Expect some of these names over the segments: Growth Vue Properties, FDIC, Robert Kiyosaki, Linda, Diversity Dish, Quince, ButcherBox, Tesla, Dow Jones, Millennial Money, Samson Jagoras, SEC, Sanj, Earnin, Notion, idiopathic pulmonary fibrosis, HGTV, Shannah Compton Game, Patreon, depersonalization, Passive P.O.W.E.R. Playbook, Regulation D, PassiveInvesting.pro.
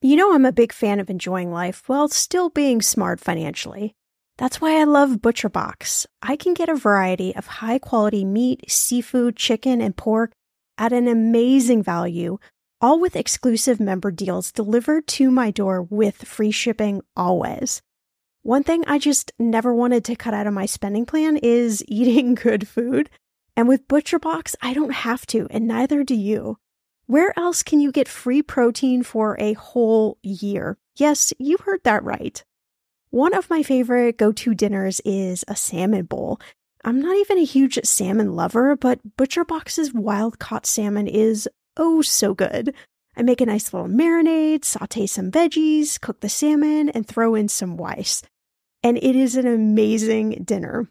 You know I'm a big fan of enjoying life while still being smart financially. That's why I love ButcherBox. I can get a variety of high-quality meat, seafood, chicken, and pork at an amazing value, all with exclusive member deals delivered to my door with free shipping always. One thing I just never wanted to cut out of my spending plan is eating good food. And with ButcherBox, I don't have to, and neither do you. Where else can you get free protein for a whole year? Yes, you heard that right. One of my favorite go-to dinners is a salmon bowl. I'm not even a huge salmon lover, but ButcherBox's wild-caught salmon is oh so good. I make a nice little marinade, sauté some veggies, cook the salmon, and throw in some rice. And it is an amazing dinner.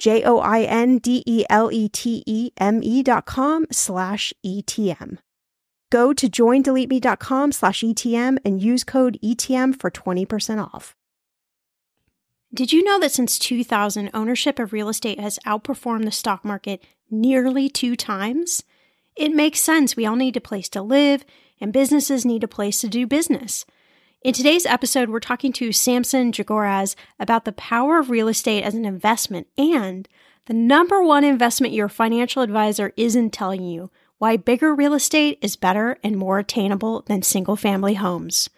joindeleteme.com/ETM. Go to joindeleteme.com/ETM and use code ETM for 20% off. Did you know that since 2000, ownership of real estate has outperformed the stock market nearly 2 times? It makes sense. We all need a place to live, and businesses need a place to do business. In today's episode, we're talking to Samson Jagoras about the power of real estate as an investment and the number one investment your financial advisor isn't telling you, why bigger real estate is better and more attainable than single-family homes.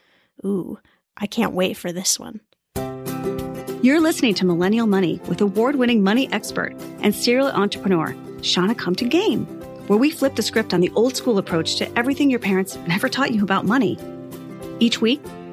Ooh, I can't wait for this one. You're listening to Millennial Money with award-winning money expert and serial entrepreneur, Shannah Compton Game, where we flip the script on the old-school approach to everything your parents never taught you about money. Each week,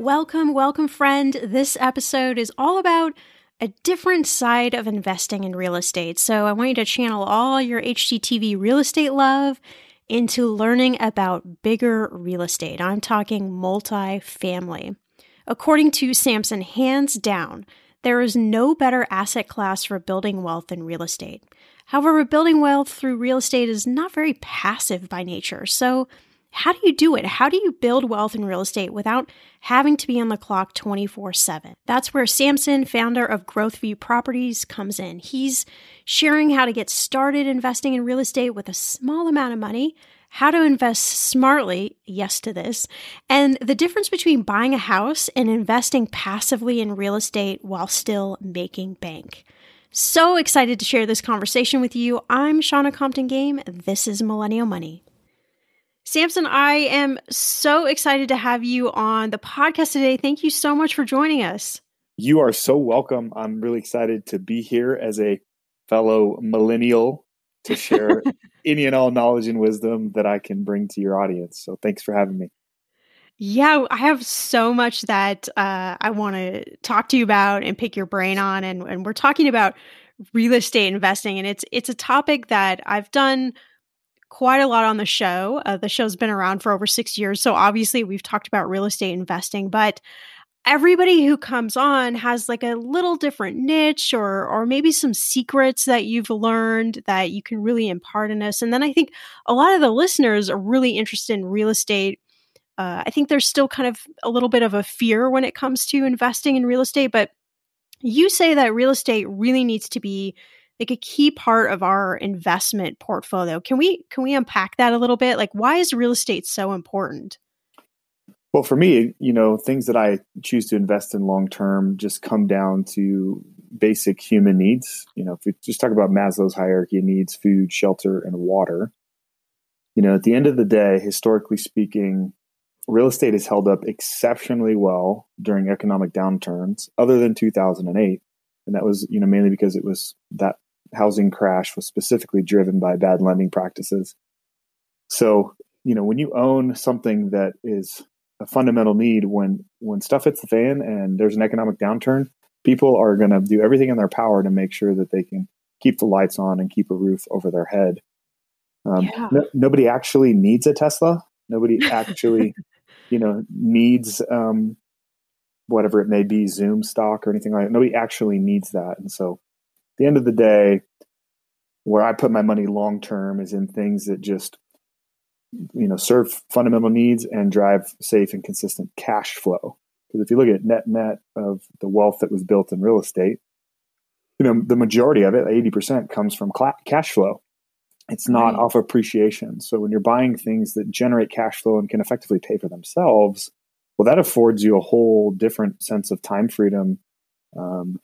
Welcome, friend. This episode is all about a different side of investing in real estate. So I want you to channel all your HGTV real estate love into learning about bigger real estate. I'm talking multifamily. According to Samson, hands down, there is no better asset class for building wealth than real estate. However, building wealth through real estate is not very passive by nature. So how do you do it? How do you build wealth in real estate without having to be on the clock 24/7? That's where Samson, founder of Growth Vue Properties, comes in. He's sharing how to get started investing in real estate with a small amount of money, how to invest smartly, yes to this, and the difference between buying a house and investing passively in real estate while still making bank. So excited to share this conversation with you. I'm Shannah Compton Game. This is Millennial Money. Samson, I am so excited to have you on the podcast today. Thank you so much for joining us. You are so welcome. I'm really excited to be here as a fellow millennial to share any and all knowledge and wisdom that I can bring to your audience. So thanks for having me. Yeah, I have so much that I want to talk to you about and pick your brain on. And we're talking about real estate investing. And it's a topic that I've done quite a lot on the show. The show's been around for over 6 years. So obviously we've talked about real estate investing, but everybody who comes on has like a little different niche or maybe some secrets that you've learned that you can really impart on us. And then I think a lot of the listeners are really interested in real estate. I think there's still kind of a little bit of a fear when it comes to investing in real estate, but you say that real estate really needs to be like a key part of our investment portfolio. Can we unpack that a little bit? Like, why is real estate so important? Well, for me, you know, things that I choose to invest in long term just come down to basic human needs. You know, if we just talk about Maslow's hierarchy of needs, food, shelter, and water, you know, at the end of the day, historically speaking, real estate has held up exceptionally well during economic downturns, other than 2008. And that was, you know, mainly because it was that housing crash was specifically driven by bad lending practices. So, you know, when you own something that is a fundamental need, when stuff hits the fan and there's an economic downturn, people are going to do everything in their power to make sure that they can keep the lights on and keep a roof over their head. Nobody actually needs a Tesla. Nobody actually, you know, needs whatever it may be, Zoom stock or anything like that. Nobody actually needs that. And so at the end of the day, where I put my money long-term is in things that just, you know, serve fundamental needs and drive safe and consistent cash flow. Because if you look at net of the wealth that was built in real estate, you know, the majority of it, 80%, comes from cash flow. It's not off appreciation. So when you're buying things that generate cash flow and can effectively pay for themselves, well, that affords you a whole different sense of time freedom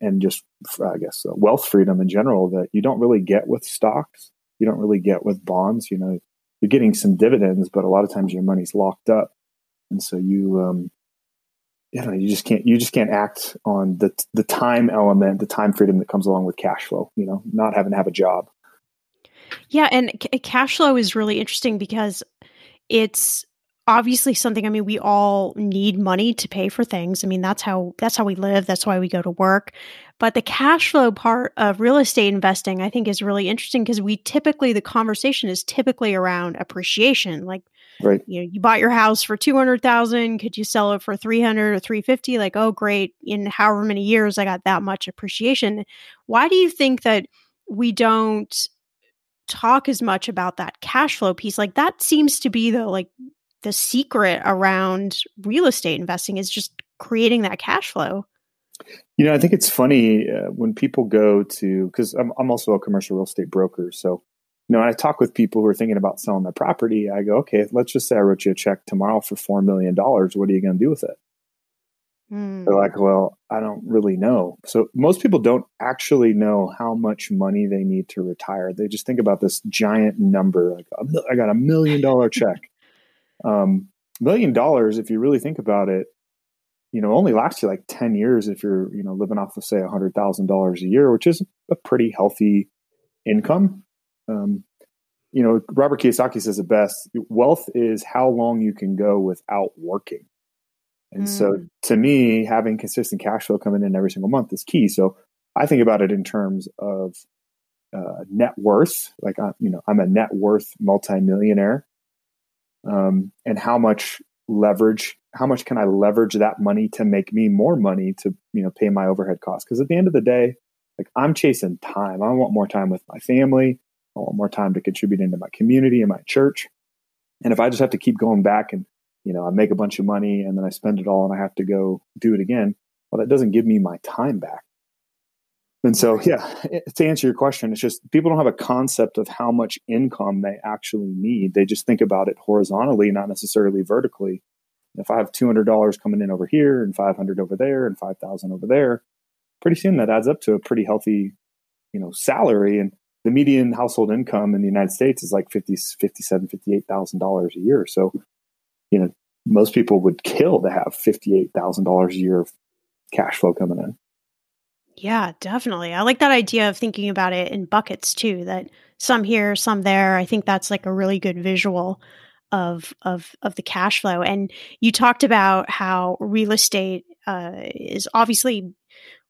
and just, I guess, wealth freedom in general that you don't really get with stocks. You don't really get with bonds. You know, you're getting some dividends, but a lot of times your money's locked up, and so you just can't act on the time element, the time freedom that comes along with cash flow. You know, not having to have a job. Yeah, and cash flow is really interesting because it's obviously something, I mean, we all need money to pay for things. I mean, that's how we live. That's why we go to work. But the cash flow part of real estate investing, I think, is really interesting because the conversation is typically around appreciation. Like, right, you know, you bought your house for $200,000. Could you sell it for $300,000 or $350,000? Like, oh, great. In however many years, I got that much appreciation. Why do you think that we don't talk as much about that cash flow piece? Like, that seems to be the secret around real estate investing is just creating that cash flow. You know, I think it's funny when people go to, because I'm also a commercial real estate broker. So, you know, when I talk with people who are thinking about selling their property, I go, okay, let's just say I wrote you a check tomorrow for $4 million. What are you going to do with it? They're like, well, I don't really know. So most people don't actually know how much money they need to retire. They just think about this giant number. Like, I got $1 million check. $1 million, if you really think about it, you know, only lasts you like 10 years if you're, you know, living off of, say, $100,000 a year, which is a pretty healthy income. You know, Robert Kiyosaki says it best: wealth is how long you can go without working. And so to me, having consistent cash flow coming in every single month is key. So I think about it in terms of net worth. Like, you know, I'm a net worth multimillionaire. And how much can I leverage that money to make me more money to, you know, pay my overhead costs? Because at the end of the day, Like, I'm chasing time. I want more time with my family. I want more time to contribute into my community and my church. And if I just have to keep going back and, you know, I make a bunch of money and then I spend it all and I have to go do it again, well, that doesn't give me my time back. And so, yeah, to answer your question, it's just people don't have a concept of how much income they actually need. They just think about it horizontally, not necessarily vertically. If I have $200 coming in over here and $500 over there and $5,000 over there, pretty soon that adds up to a pretty healthy, you know, salary. And the median household income in the United States is like $57,000, $58,000 a year. So, you know, most people would kill to have $58,000 a year of cash flow coming in. Yeah, definitely. I like that idea of thinking about it in buckets too, that some here, some there. I think that's like a really good visual of the cash flow. And you talked about how real estate is obviously,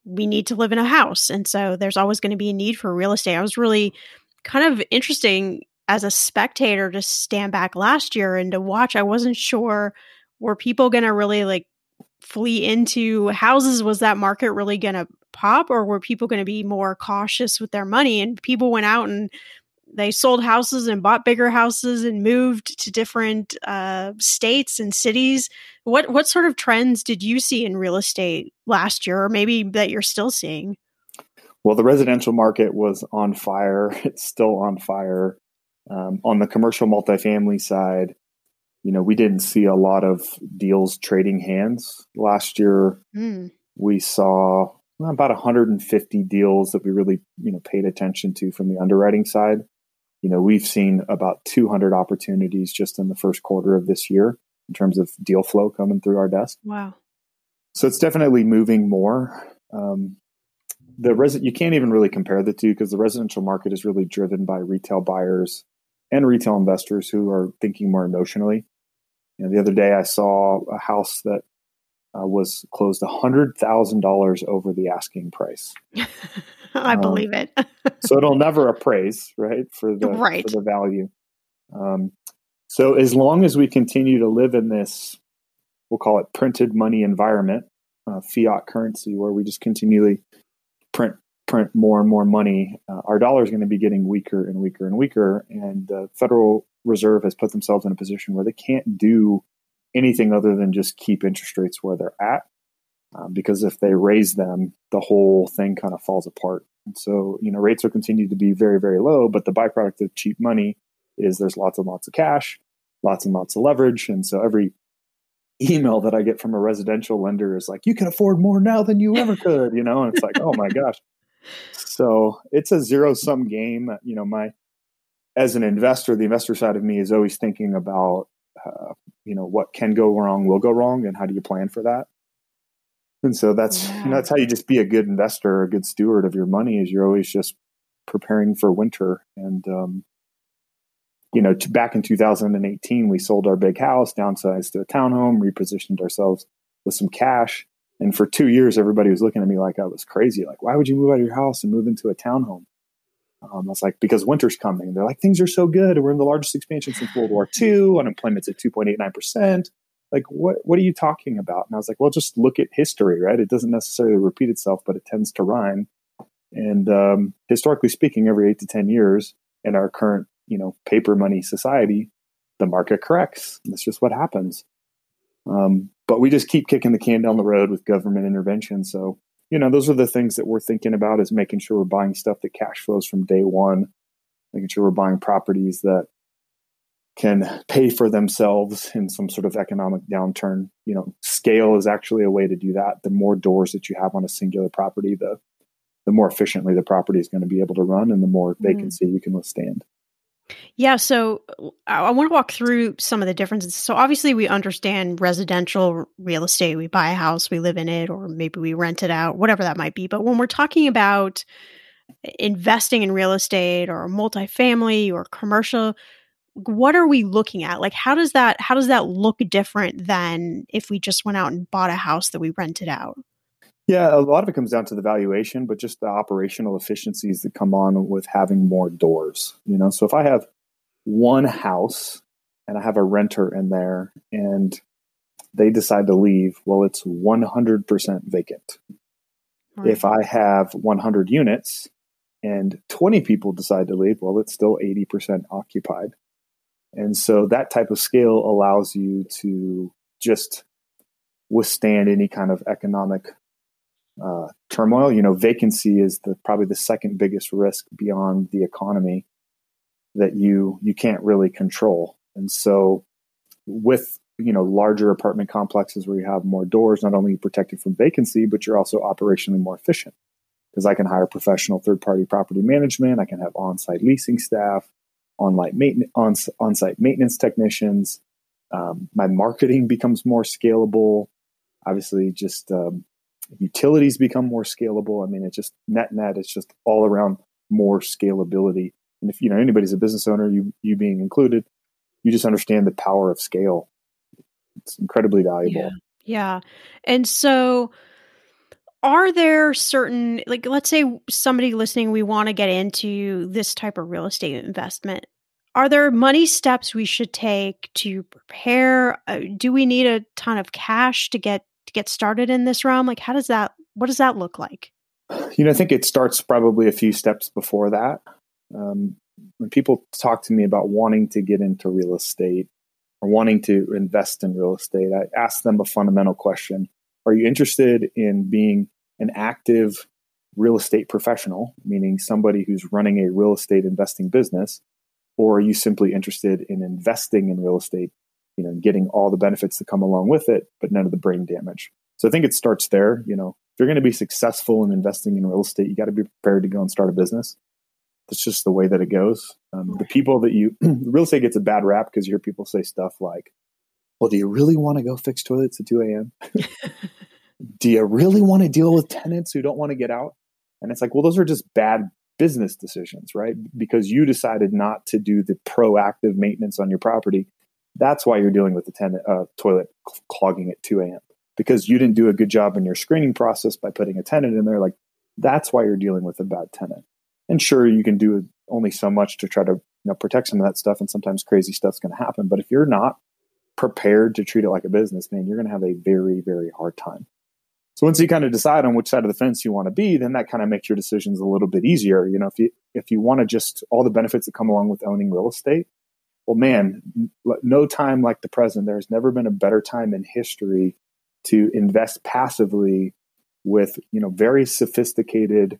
we need to live in a house. And so there's always going to be a need for real estate. I was really kind of interesting as a spectator to stand back last year and to watch. I wasn't sure, were people going to really like flee into houses? Was that market really going to pop, or were people going to be more cautious with their money? And people went out and they sold houses and bought bigger houses and moved to different states and cities. What sort of trends did you see in real estate last year, or maybe that you're still seeing? Well, the residential market was on fire. It's still on fire. On the commercial multifamily side, you know, we didn't see a lot of deals trading hands last year. We saw about 150 deals that we really, you know, paid attention to from the underwriting side. You know, we've seen about 200 opportunities just in the first quarter of this year in terms of deal flow coming through our desk. Wow. So it's definitely moving more. You can't even really compare the two, because the residential market is really driven by retail buyers and retail investors who are thinking more notionally. You know, the other day I saw a house that was closed $100,000 over the asking price. I believe it. So it'll never appraise, right, for the value. So as long as we continue to live in this, we'll call it printed money environment, fiat currency, where we just continually print more and more money, our dollar is going to be getting weaker and weaker and weaker. And the Federal Reserve has put themselves in a position where they can't do anything other than just keep interest rates where they're at, because if they raise them, the whole thing kind of falls apart. And so, you know, rates will continue to be very, very low, but the byproduct of cheap money is there's lots and lots of cash, lots and lots of leverage. And so every email that I get from a residential lender is like, you can afford more now than you ever could, you know? And it's like, oh my gosh. So it's a zero-sum game. You know, as an investor, the investor side of me is always thinking about, you know, what can go wrong will go wrong, and how do you plan for that? And so that's how you just be a good investor, a good steward of your money, is you're always just preparing for winter. And, you know, back in 2018, we sold our big house, downsized to a townhome, repositioned ourselves with some cash. And for 2 years, everybody was looking at me like I was crazy. Like, why would you move out of your house and move into a townhome? I was like, because winter's coming. They're like, things are so good. We're in the largest expansion since World War II. Unemployment's at 2.89%. Like, what are you talking about? And I was like, well, just look at history, right? It doesn't necessarily repeat itself, but it tends to rhyme. And historically speaking, every 8 to 10 years in our current, you know, paper money society, the market corrects. That's just what happens. But we just keep kicking the can down the road with government intervention. So, you know, those are the things that we're thinking about, is making sure we're buying stuff that cash flows from day one, making sure we're buying properties that can pay for themselves in some sort of economic downturn. You know, scale is actually a way to do that. The more doors that you have on a singular property, the more efficiently the property is going to be able to run, and the more vacancy you can withstand. Yeah. So I want to walk through some of the differences. So obviously we understand residential real estate. We buy a house, we live in it, or maybe we rent it out, whatever that might be. But when we're talking about investing in real estate or multifamily or commercial, what are we looking at? Like, how does that look different than if we just went out and bought a house that we rented out? Yeah, a lot of it comes down to the valuation, but just the operational efficiencies that come on with having more doors. You know, so if I have one house and I have a renter in there and they decide to leave, well, it's 100% vacant. Right. If I have 100 units and 20 people decide to leave, well, it's still 80% occupied. And so that type of scale allows you to just withstand any kind of economic turmoil. You know, vacancy is probably the second biggest risk beyond the economy that you can't really control. And so with, you know, larger apartment complexes where you have more doors, not only are you protected from vacancy, but you're also operationally more efficient, because I can hire professional third-party property management. I can have on-site leasing staff, on-site maintenance technicians. My marketing becomes more scalable. Obviously, just utilities become more scalable. I mean, it's just net, it's just all around more scalability. And if, you know, anybody's a business owner, you being included, you just understand the power of scale. It's incredibly valuable. Yeah. And so are there certain, like, let's say somebody listening, we want to get into this type of real estate investment. Are there money steps we should take to prepare? Do we need a ton of cash to get started in this realm? Like, what does that look like? You know, I think it starts probably a few steps before that. When people talk to me about wanting to get into real estate or wanting to invest in real estate, I ask them a fundamental question. Are you interested in being an active real estate professional, meaning somebody who's running a real estate investing business, or are you simply interested in investing in real estate, you know, and getting all the benefits that come along with it, but none of the brain damage? So I think it starts there. You know, if you're going to be successful in investing in real estate, you got to be prepared to go and start a business. That's just the way that it goes. The people that real estate gets a bad rap because you hear people say stuff like, well, do you really want to go fix toilets at 2 a.m.? Do you really want to deal with tenants who don't want to get out? And it's like, well, those are just bad business decisions, right? Because you decided not to do the proactive maintenance on your property. That's why you're dealing with the tenant toilet clogging at 2 a.m. Because you didn't do a good job in your screening process by putting a tenant in there. Like, that's why you're dealing with a bad tenant. And sure, you can do only so much to try to, you know, protect some of that stuff. And sometimes crazy stuff's going to happen. But if you're not prepared to treat it like a business, man, you're going to have a very, very hard time. So once you kind of decide on which side of the fence you want to be, then that kind of makes your decisions a little bit easier. You know, if you want to just all the benefits that come along with owning real estate, well, man, no time like the present. There's never been a better time in history to invest passively with, you know, very sophisticated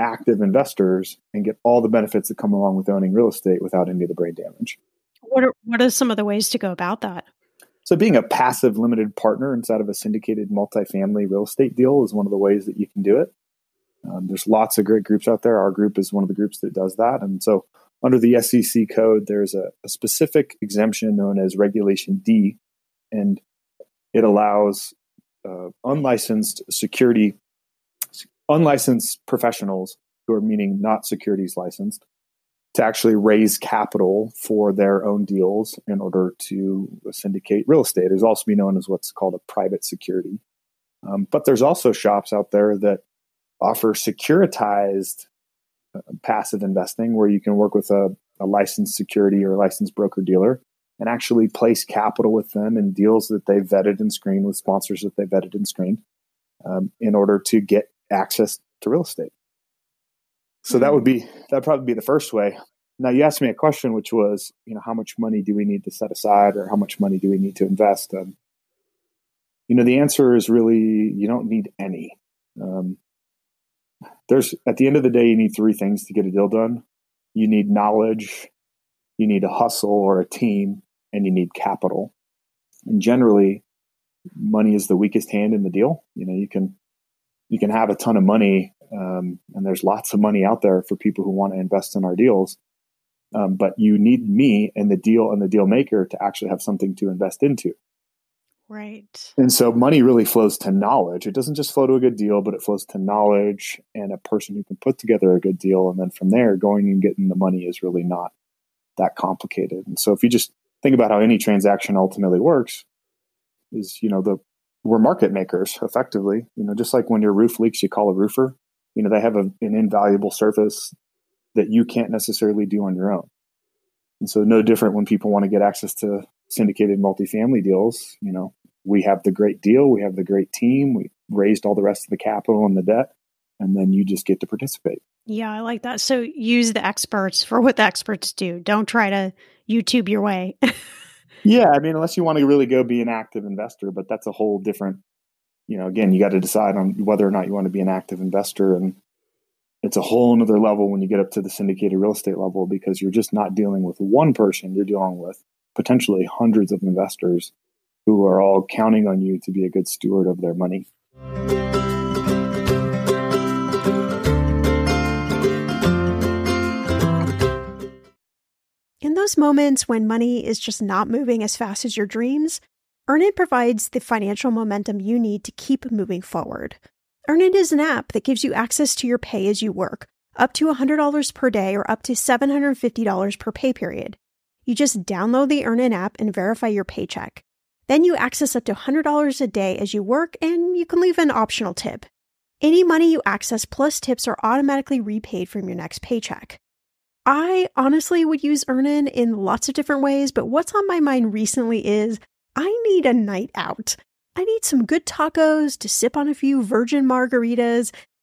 active investors and get all the benefits that come along with owning real estate without any of the brain damage. What are some of the ways to go about that? So being a passive limited partner inside of a syndicated multifamily real estate deal is one of the ways that you can do it. There's lots of great groups out there. Our group is one of the groups that does that. And so under the SEC code, there's a specific exemption known as Regulation D, and it allows unlicensed professionals, who are meaning not securities licensed, to actually raise capital for their own deals in order to syndicate real estate. It's also be known as what's called a private security. But there's also shops out there that offer securitized passive investing, where you can work with a licensed security or a licensed broker dealer and actually place capital with them in deals that they vetted and screened, with sponsors that they vetted and screened, in order to get access to real estate. So that'd probably be the first way. Now, you asked me a question, which was, you know, how much money do we need to set aside, or how much money do we need to invest? You know, the answer is really, you don't need any. There's, at the end of the day, you need three things to get a deal done. You need knowledge, you need a hustle or a team, and you need capital. And generally, money is the weakest hand in the deal. You know, you can have a ton of money, and there's lots of money out there for people who want to invest in our deals. But you need me and the deal maker to actually have something to invest into. Right. And so money really flows to knowledge. It doesn't just flow to a good deal, but it flows to knowledge and a person who can put together a good deal. And then from there, going and getting the money is really not that complicated. And so if you just think about how any transaction ultimately works, is, you know, we're market makers effectively. You know, just like when your roof leaks, you call a roofer. You know, they have an invaluable service that you can't necessarily do on your own. And so no different when people want to get access to syndicated multifamily deals. You know, we have the great deal, we have the great team, we raised all the rest of the capital and the debt. and then you just get to participate. Yeah, I like that. So use the experts for what the experts do. Don't try to YouTube your way. Yeah, I mean, unless you want to really go be an active investor, but that's a whole different, again, you got to decide on whether or not you want to be an active investor. And it's a whole nother level when you get up to the syndicated real estate level, because you're just not dealing with one person. You're dealing with potentially hundreds of investors who are all counting on you to be a good steward of their money. In those moments when money is just not moving as fast as your dreams, Earnin provides the financial momentum you need to keep moving forward. Earnin is an app that gives you access to your pay as you work, up to $100 per day or up to $750 per pay period. You just download the Earnin app and verify your paycheck. Then you access up to $100 a day as you work, and you can leave an optional tip. Any money you access plus tips are automatically repaid from your next paycheck. I honestly would use Earnin in lots of different ways, but what's on my mind recently is I need a night out. I need some good tacos to sip on a few virgin margaritas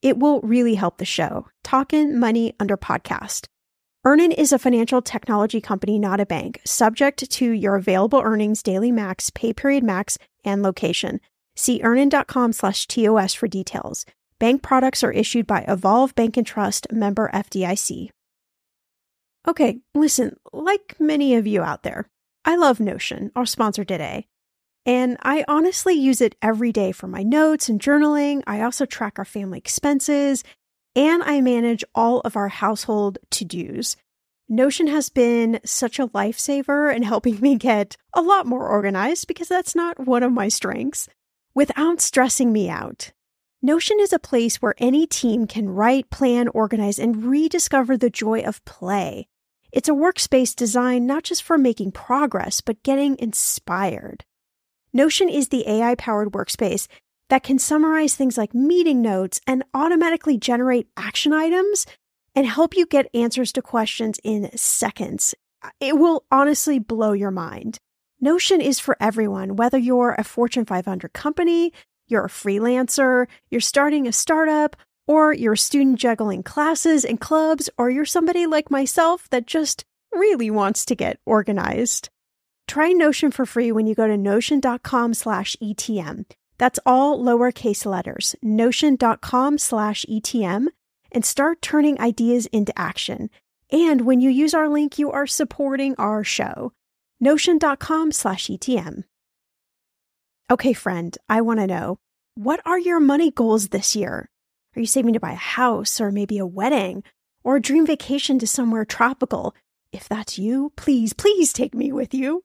It will really help the show. Talkin' Money under podcast. Earnin is a financial technology company, not a bank, subject to your available earnings, daily max, pay period max, and location. See earnin.com/TOS for details. Bank products are issued by Evolve Bank and Trust, member FDIC. Okay, listen, like many of you out there, I love Notion, our sponsor today. And I honestly use it every day for my notes and journaling. I also track our family expenses, and I manage all of our household to-dos. Notion has been such a lifesaver in helping me get a lot more organized, because that's not one of my strengths, without stressing me out. Notion is a place where any team can write, plan, organize, and rediscover the joy of play. It's a workspace designed not just for making progress, but getting inspired. Notion is the AI-powered workspace that can summarize things like meeting notes and automatically generate action items and help you get answers to questions in seconds. It will honestly blow your mind. Notion is for everyone, whether you're a Fortune 500 company, you're a freelancer, you're starting a startup, or you're a student juggling classes and clubs, or you're somebody like myself that just really wants to get organized. Try Notion for free when you go to notion.com/ETM. That's all lowercase letters, notion.com/ETM, and start turning ideas into action. And when you use our link, you are supporting our show, notion.com/ETM. Okay, friend, I want to know, what are your money goals this year? Are you saving to buy a house, or maybe a wedding, or a dream vacation to somewhere tropical? If that's you, please, please take me with you.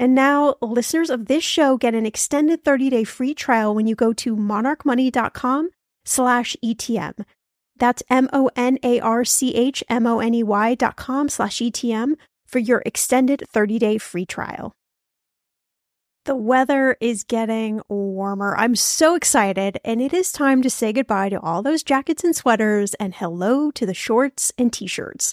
And now listeners of this show get an extended 30-day free trial when you go to monarchmoney.com/ETM. That's monarchmoney.com/ETM for your extended 30-day free trial. The weather is getting warmer. I'm so excited, and it is time to say goodbye to all those jackets and sweaters and hello to the shorts and t-shirts.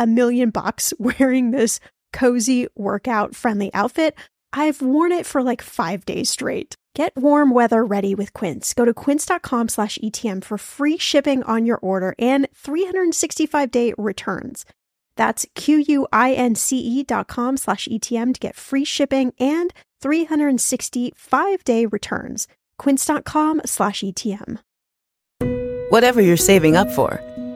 $1,000,000 wearing this cozy workout-friendly outfit. I've worn it for like 5 days straight. Get warm weather ready with Quince. Go to quince.com/ETM for free shipping on your order and 365-day returns. That's quince.com/ETM to get free shipping and 365-day returns. Quince.com/ETM. Whatever you're saving up for,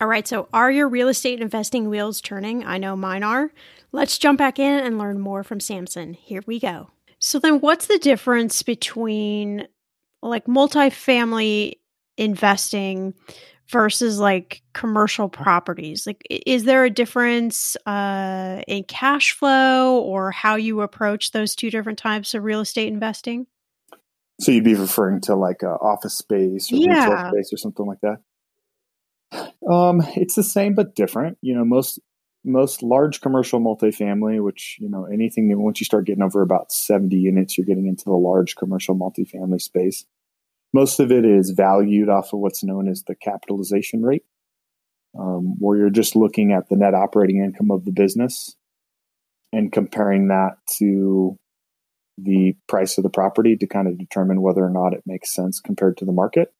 All right, so are your real estate investing wheels turning? I know mine are. Let's jump back in and learn more from Samson. Here we go. So then what's the difference between like multifamily investing versus like commercial properties? Like, is there a difference in cash flow or how you approach those two different types of real estate investing? So you'd be referring to like office space or retail space or something like that? It's the same but different. Most large commercial multifamily, which anything that once you start getting over about 70 units, you're getting into the large commercial multifamily space. Most of it is valued off of what's known as the capitalization rate, where you're just looking at the net operating income of the business and comparing that to the price of the property to kind of determine whether or not it makes sense compared to the market.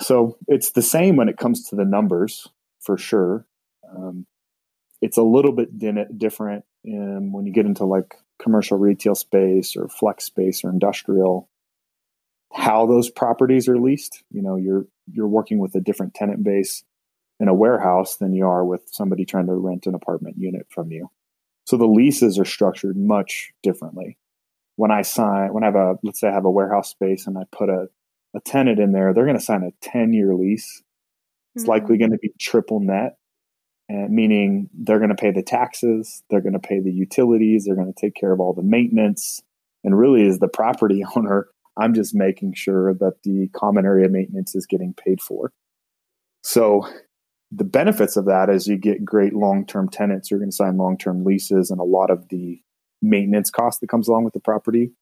So it's the same when it comes to the numbers, for sure. It's a little bit different when you get into like commercial retail space or flex space or industrial, how those properties are leased. You're working with a different tenant base in a warehouse than you are with somebody trying to rent an apartment unit from you. So the leases are structured much differently. Let's say I have a warehouse space and I put a tenant in there, they're going to sign a 10-year lease. It's likely going to be triple net, meaning they're going to pay the taxes, they're going to pay the utilities, they're going to take care of all the maintenance. And really, as the property owner, I'm just making sure that the common area maintenance is getting paid for. So the benefits of that is you get great long-term tenants. You're going to sign long-term leases, and a lot of the maintenance cost that comes along with the property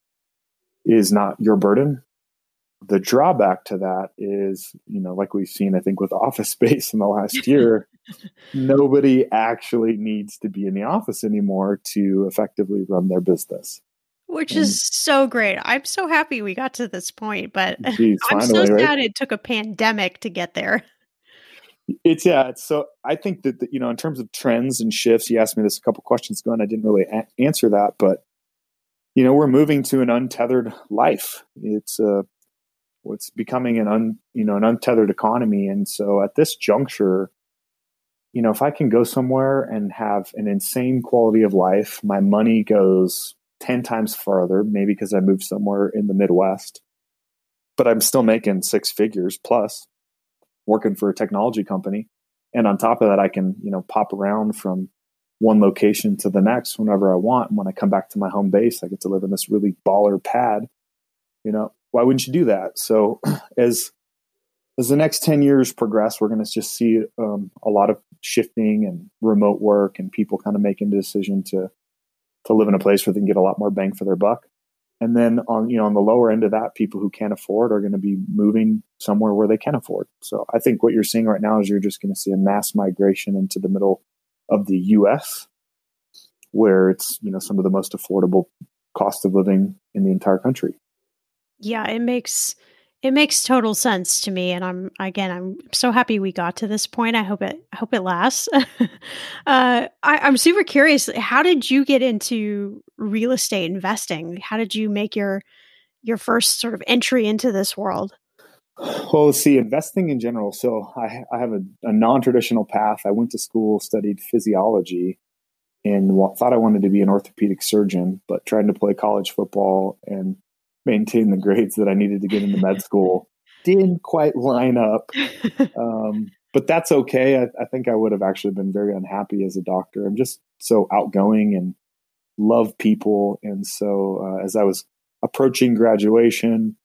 is not your burden. The drawback to that is, like we've seen, I think, with office space in the last year, nobody actually needs to be in the office anymore to effectively run their business. Which is so great. I'm so happy we got to this point, but I'm finally sad it took a pandemic to get there. So I think that, in terms of trends and shifts, you asked me this a couple questions ago, and I didn't really answer that, but, we're moving to an untethered life. It's becoming an untethered economy. And so at this juncture, if I can go somewhere and have an insane quality of life, my money goes 10 times farther, maybe because I moved somewhere in the Midwest, but I'm still making six figures plus working for a technology company. And on top of that, I can, you know, pop around from one location to the next whenever I want. And when I come back to my home base, I get to live in this really baller pad. You know, why wouldn't you do that? So as the next 10 years progress, we're going to just see a lot of shifting and remote work and people kind of making the decision to live in a place where they can get a lot more bang for their buck. And then on the lower end of that, people who can't afford are going to be moving somewhere where they can afford. So I think what you're seeing right now is you're just going to see a mass migration into the middle of the U.S., where it's, you know, some of the most affordable cost of living in the entire country. Yeah, it makes total sense to me, and I'm so happy we got to this point. I hope it lasts. I'm super curious. How did you get into real estate investing? How did you make your first sort of entry into this world? Well, let's see, investing in general. So I have a non-traditional path. I went to school, studied physiology, and thought I wanted to be an orthopedic surgeon, but trying to play college football and maintain the grades that I needed to get into med school didn't quite line up. But that's okay. I think I would have actually been very unhappy as a doctor. I'm just so outgoing and love people. And so as I was approaching graduation,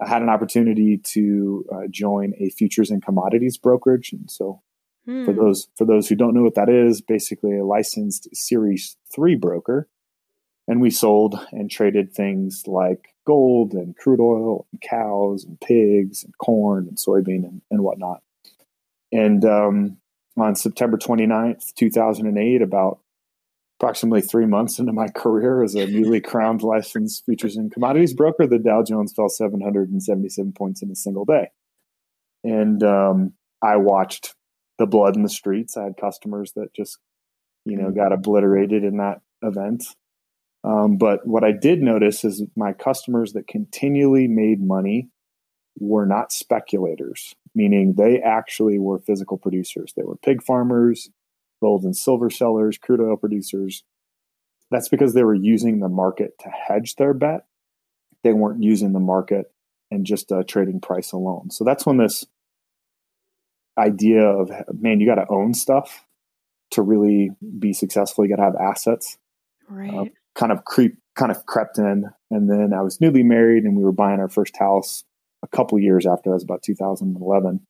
I had an opportunity to join a futures and commodities brokerage. And so for those who don't know what that is, basically a licensed Series 3 broker. And we sold and traded things like gold and crude oil and cows and pigs and corn and soybean and whatnot. And on September 29th, 2008, about approximately 3 months into my career as a newly crowned licensed futures and commodities broker, the Dow Jones fell 777 points in a single day. And I watched the blood in the streets. I had customers that just, you know, got obliterated in that event. But what I did notice is my customers that continually made money were not speculators, meaning they actually were physical producers. They were pig farmers, gold and silver sellers, crude oil producers. That's because they were using the market to hedge their bet. They weren't using the market and just trading price alone. So that's when this idea of, man, you got to own stuff to really be successful. You got to have assets, right? Kind of crept in. And then I was newly married and we were buying our first house a couple years after. That was about 2011.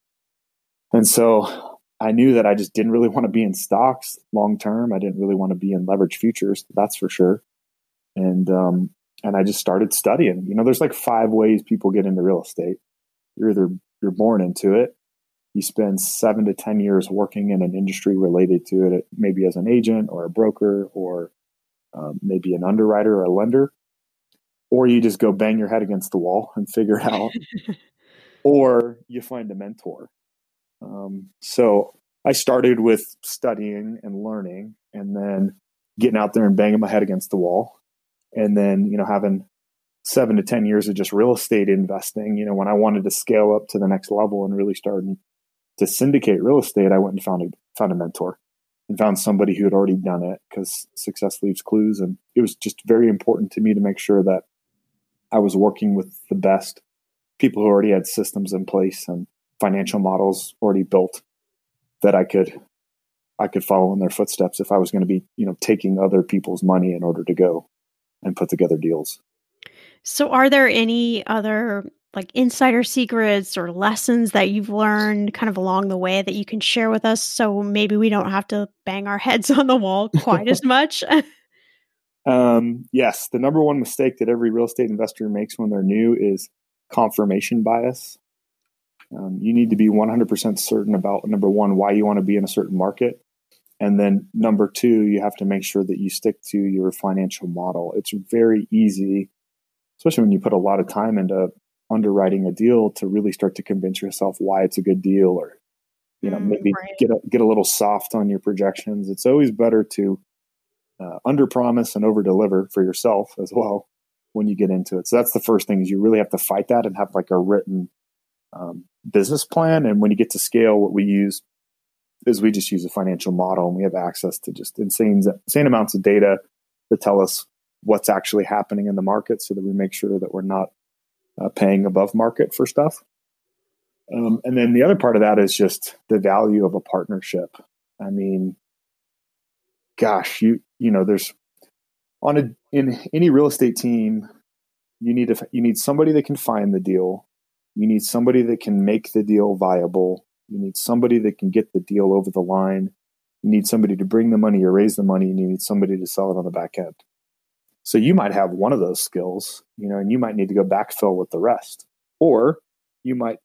And so I knew that I just didn't really want to be in stocks long-term. I didn't really want to be in leveraged futures. That's for sure. And I just started studying. You know, there's like 5 ways people get into real estate. You're born into it. You spend 7 to 10 years working in an industry related to it, maybe as an agent or a broker or maybe an underwriter or a lender, or you just go bang your head against the wall and figure it out, or you find a mentor. So I started with studying and learning and then getting out there and banging my head against the wall. And then, you know, having 7 to 10 years of just real estate investing, you know, when I wanted to scale up to the next level and really starting to syndicate real estate, I went and found a mentor and found somebody who had already done it, because success leaves clues. And it was just very important to me to make sure that I was working with the best people who already had systems in place and financial models already built that I could follow in their footsteps if I was going to be, you know, taking other people's money in order to go and put together deals. So are there any other like insider secrets or lessons that you've learned kind of along the way that you can share with us, so maybe we don't have to bang our heads on the wall quite as much? Yes. The number one mistake that every real estate investor makes when they're new is confirmation bias. You need to be 100% certain about, number one, why you want to be in a certain market. And then number two, you have to make sure that you stick to your financial model. It's very easy, especially when you put a lot of time into underwriting a deal, to really start to convince yourself why it's a good deal, or, you know, maybe right. get a little soft on your projections. It's always better to under promise and over deliver for yourself as well when you get into it. So that's the first thing, is you really have to fight that and have like a written business plan. And when you get to scale, what we use is we just use a financial model, and we have access to just insane amounts of data that tell us what's actually happening in the market so that we make sure that we're not paying above market for stuff. And then the other part of that is just the value of a partnership. I mean, gosh, you know, there's in any real estate team, you need somebody that can find the deal. You need somebody that can make the deal viable. You need somebody that can get the deal over the line. You need somebody to bring the money or raise the money, and you need somebody to sell it on the back end. So you might have one of those skills, you know, and you might need to go backfill with the rest, or you might,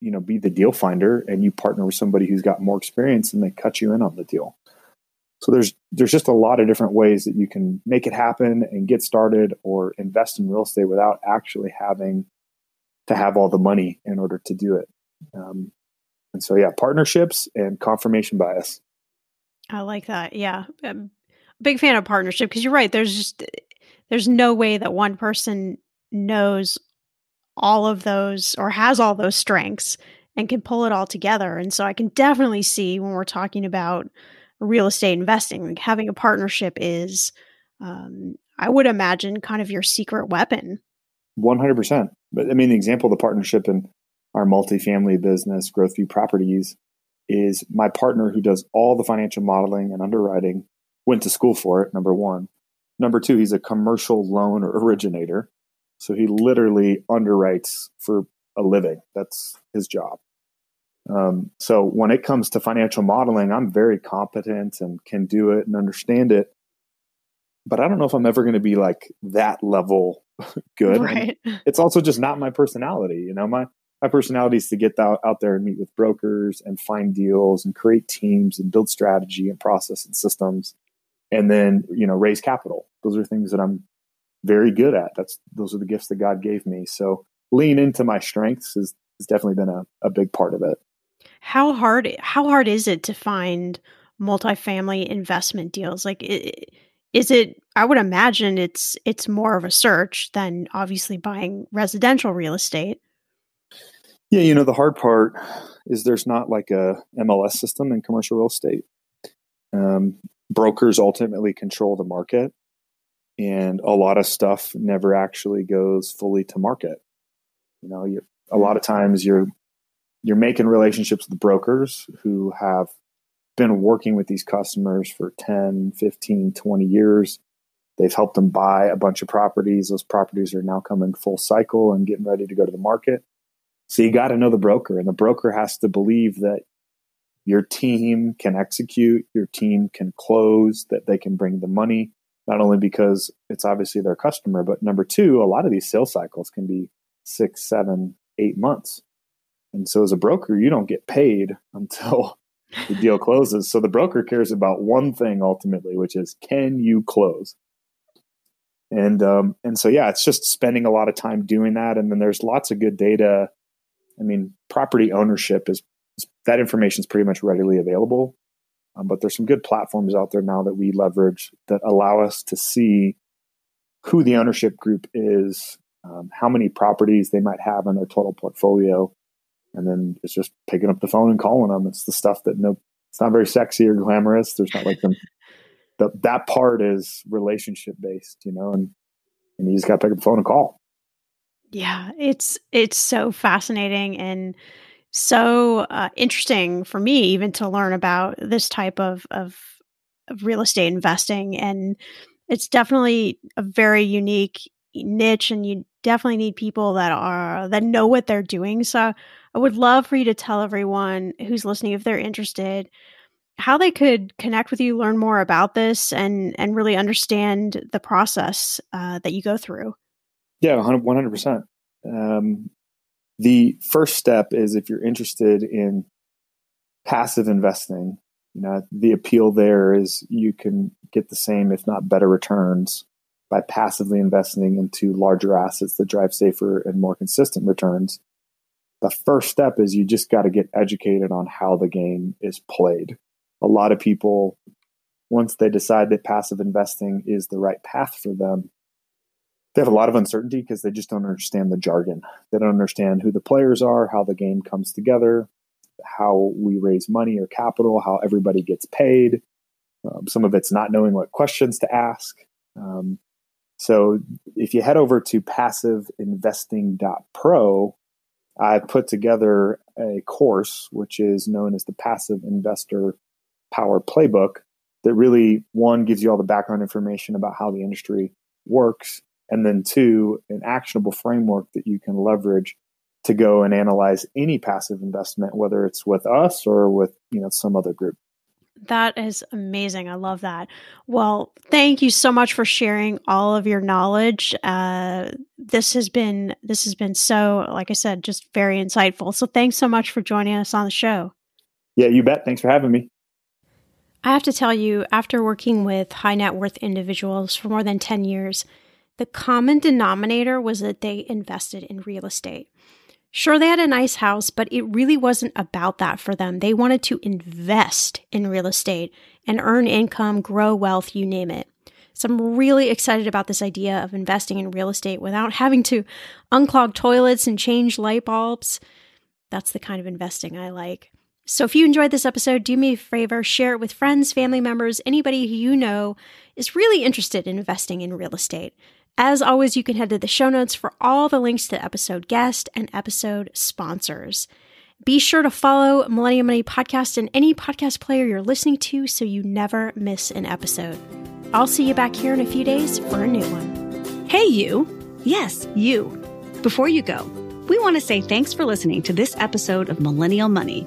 you know, be the deal finder and you partner with somebody who's got more experience and they cut you in on the deal. So there's just a lot of different ways that you can make it happen and get started or invest in real estate without actually having to have all the money in order to do it. And so, yeah, partnerships and confirmation bias. I like that. Yeah. I'm a big fan of partnership because you're right. There's no way that one person knows all of those or has all those strengths and can pull it all together. And so I can definitely see when we're talking about real estate investing, like having a partnership is, I would imagine, kind of your secret weapon. 100%. But I mean, the example of the partnership in our multifamily business, Growth Vue Properties, is my partner who does all the financial modeling and underwriting went to school for it, number one. Number two, he's a commercial loan originator. So he literally underwrites for a living. That's his job. So when it comes to financial modeling, I'm very competent and can do it and understand it, but I don't know if I'm ever going to be like that level good. Right. It's also just not my personality. You know, my personality is to get out there and meet with brokers and find deals and create teams and build strategy and process and systems, and then, you know, raise capital. Those are things that I'm very good at. Those are the gifts that God gave me. So lean into my strengths has definitely been a big part of it. How hard is it to find multifamily investment deals? Like, is it, I would imagine it's more of a search than obviously buying residential real estate. Yeah. You know, the hard part is there's not like a MLS system in commercial real estate. Brokers ultimately control the market, and a lot of stuff never actually goes fully to market. You know, a lot of times you're making relationships with brokers who have been working with these customers for 10, 15, 20 years. They've helped them buy a bunch of properties. Those properties are now coming full cycle and getting ready to go to the market. So you got to know the broker, and the broker has to believe that your team can execute, your team can close, that they can bring the money, not only because it's obviously their customer, but number two, a lot of these sales cycles can be 6, 7, 8 months. And so as a broker, you don't get paid until the deal closes. So the broker cares about one thing ultimately, which is, can you close? And so, yeah, it's just spending a lot of time doing that. And then there's lots of good data. I mean, property ownership is that information is pretty much readily available. But there's some good platforms out there now that we leverage that allow us to see who the ownership group is, how many properties they might have in their total portfolio. And then it's just picking up the phone and calling them. It's the stuff that it's not very sexy or glamorous. There's not like that part is relationship based, you know, and you just got to pick up the phone and call. Yeah. It's so fascinating and so interesting for me even to learn about this type of real estate investing. And it's definitely a very unique niche, and you definitely need people that know what they're doing. So I would love for you to tell everyone who's listening, if they're interested, how they could connect with you, learn more about this, and really understand the process that you go through. Yeah, 100%. The first step is, if you're interested in passive investing, you know, the appeal there is you can get the same, if not better, returns by passively investing into larger assets that drive safer and more consistent returns. The first step is you just got to get educated on how the game is played. A lot of people, once they decide that passive investing is the right path for them, they have a lot of uncertainty because they just don't understand the jargon. They don't understand who the players are, how the game comes together, how we raise money or capital, how everybody gets paid. Some of it's not knowing what questions to ask. So if you head over to PassiveInvesting.pro, I put together a course, which is known as the Passive Investor P.O.W.E.R. Playbook, that really, one, gives you all the background information about how the industry works, and then two, an actionable framework that you can leverage to go and analyze any passive investment, whether it's with us or with, you know, some other group. That is amazing. I love that. Well, thank you so much for sharing all of your knowledge. This has been so, like I said, just very insightful. So thanks so much for joining us on the show. Yeah, you bet. Thanks for having me. I have to tell you, after working with high net worth individuals for more than 10 years, the common denominator was that they invested in real estate. Sure, they had a nice house, but it really wasn't about that for them. They wanted to invest in real estate and earn income, grow wealth, you name it. So I'm really excited about this idea of investing in real estate without having to unclog toilets and change light bulbs. That's the kind of investing I like. So if you enjoyed this episode, do me a favor, share it with friends, family members, anybody who you know is really interested in investing in real estate. As always, you can head to the show notes for all the links to the episode guest and episode sponsors. Be sure to follow Millennial Money Podcast in any podcast player you're listening to so you never miss an episode. I'll see you back here in a few days for a new one. Hey, you. Yes, you. Before you go, we want to say thanks for listening to this episode of Millennial Money.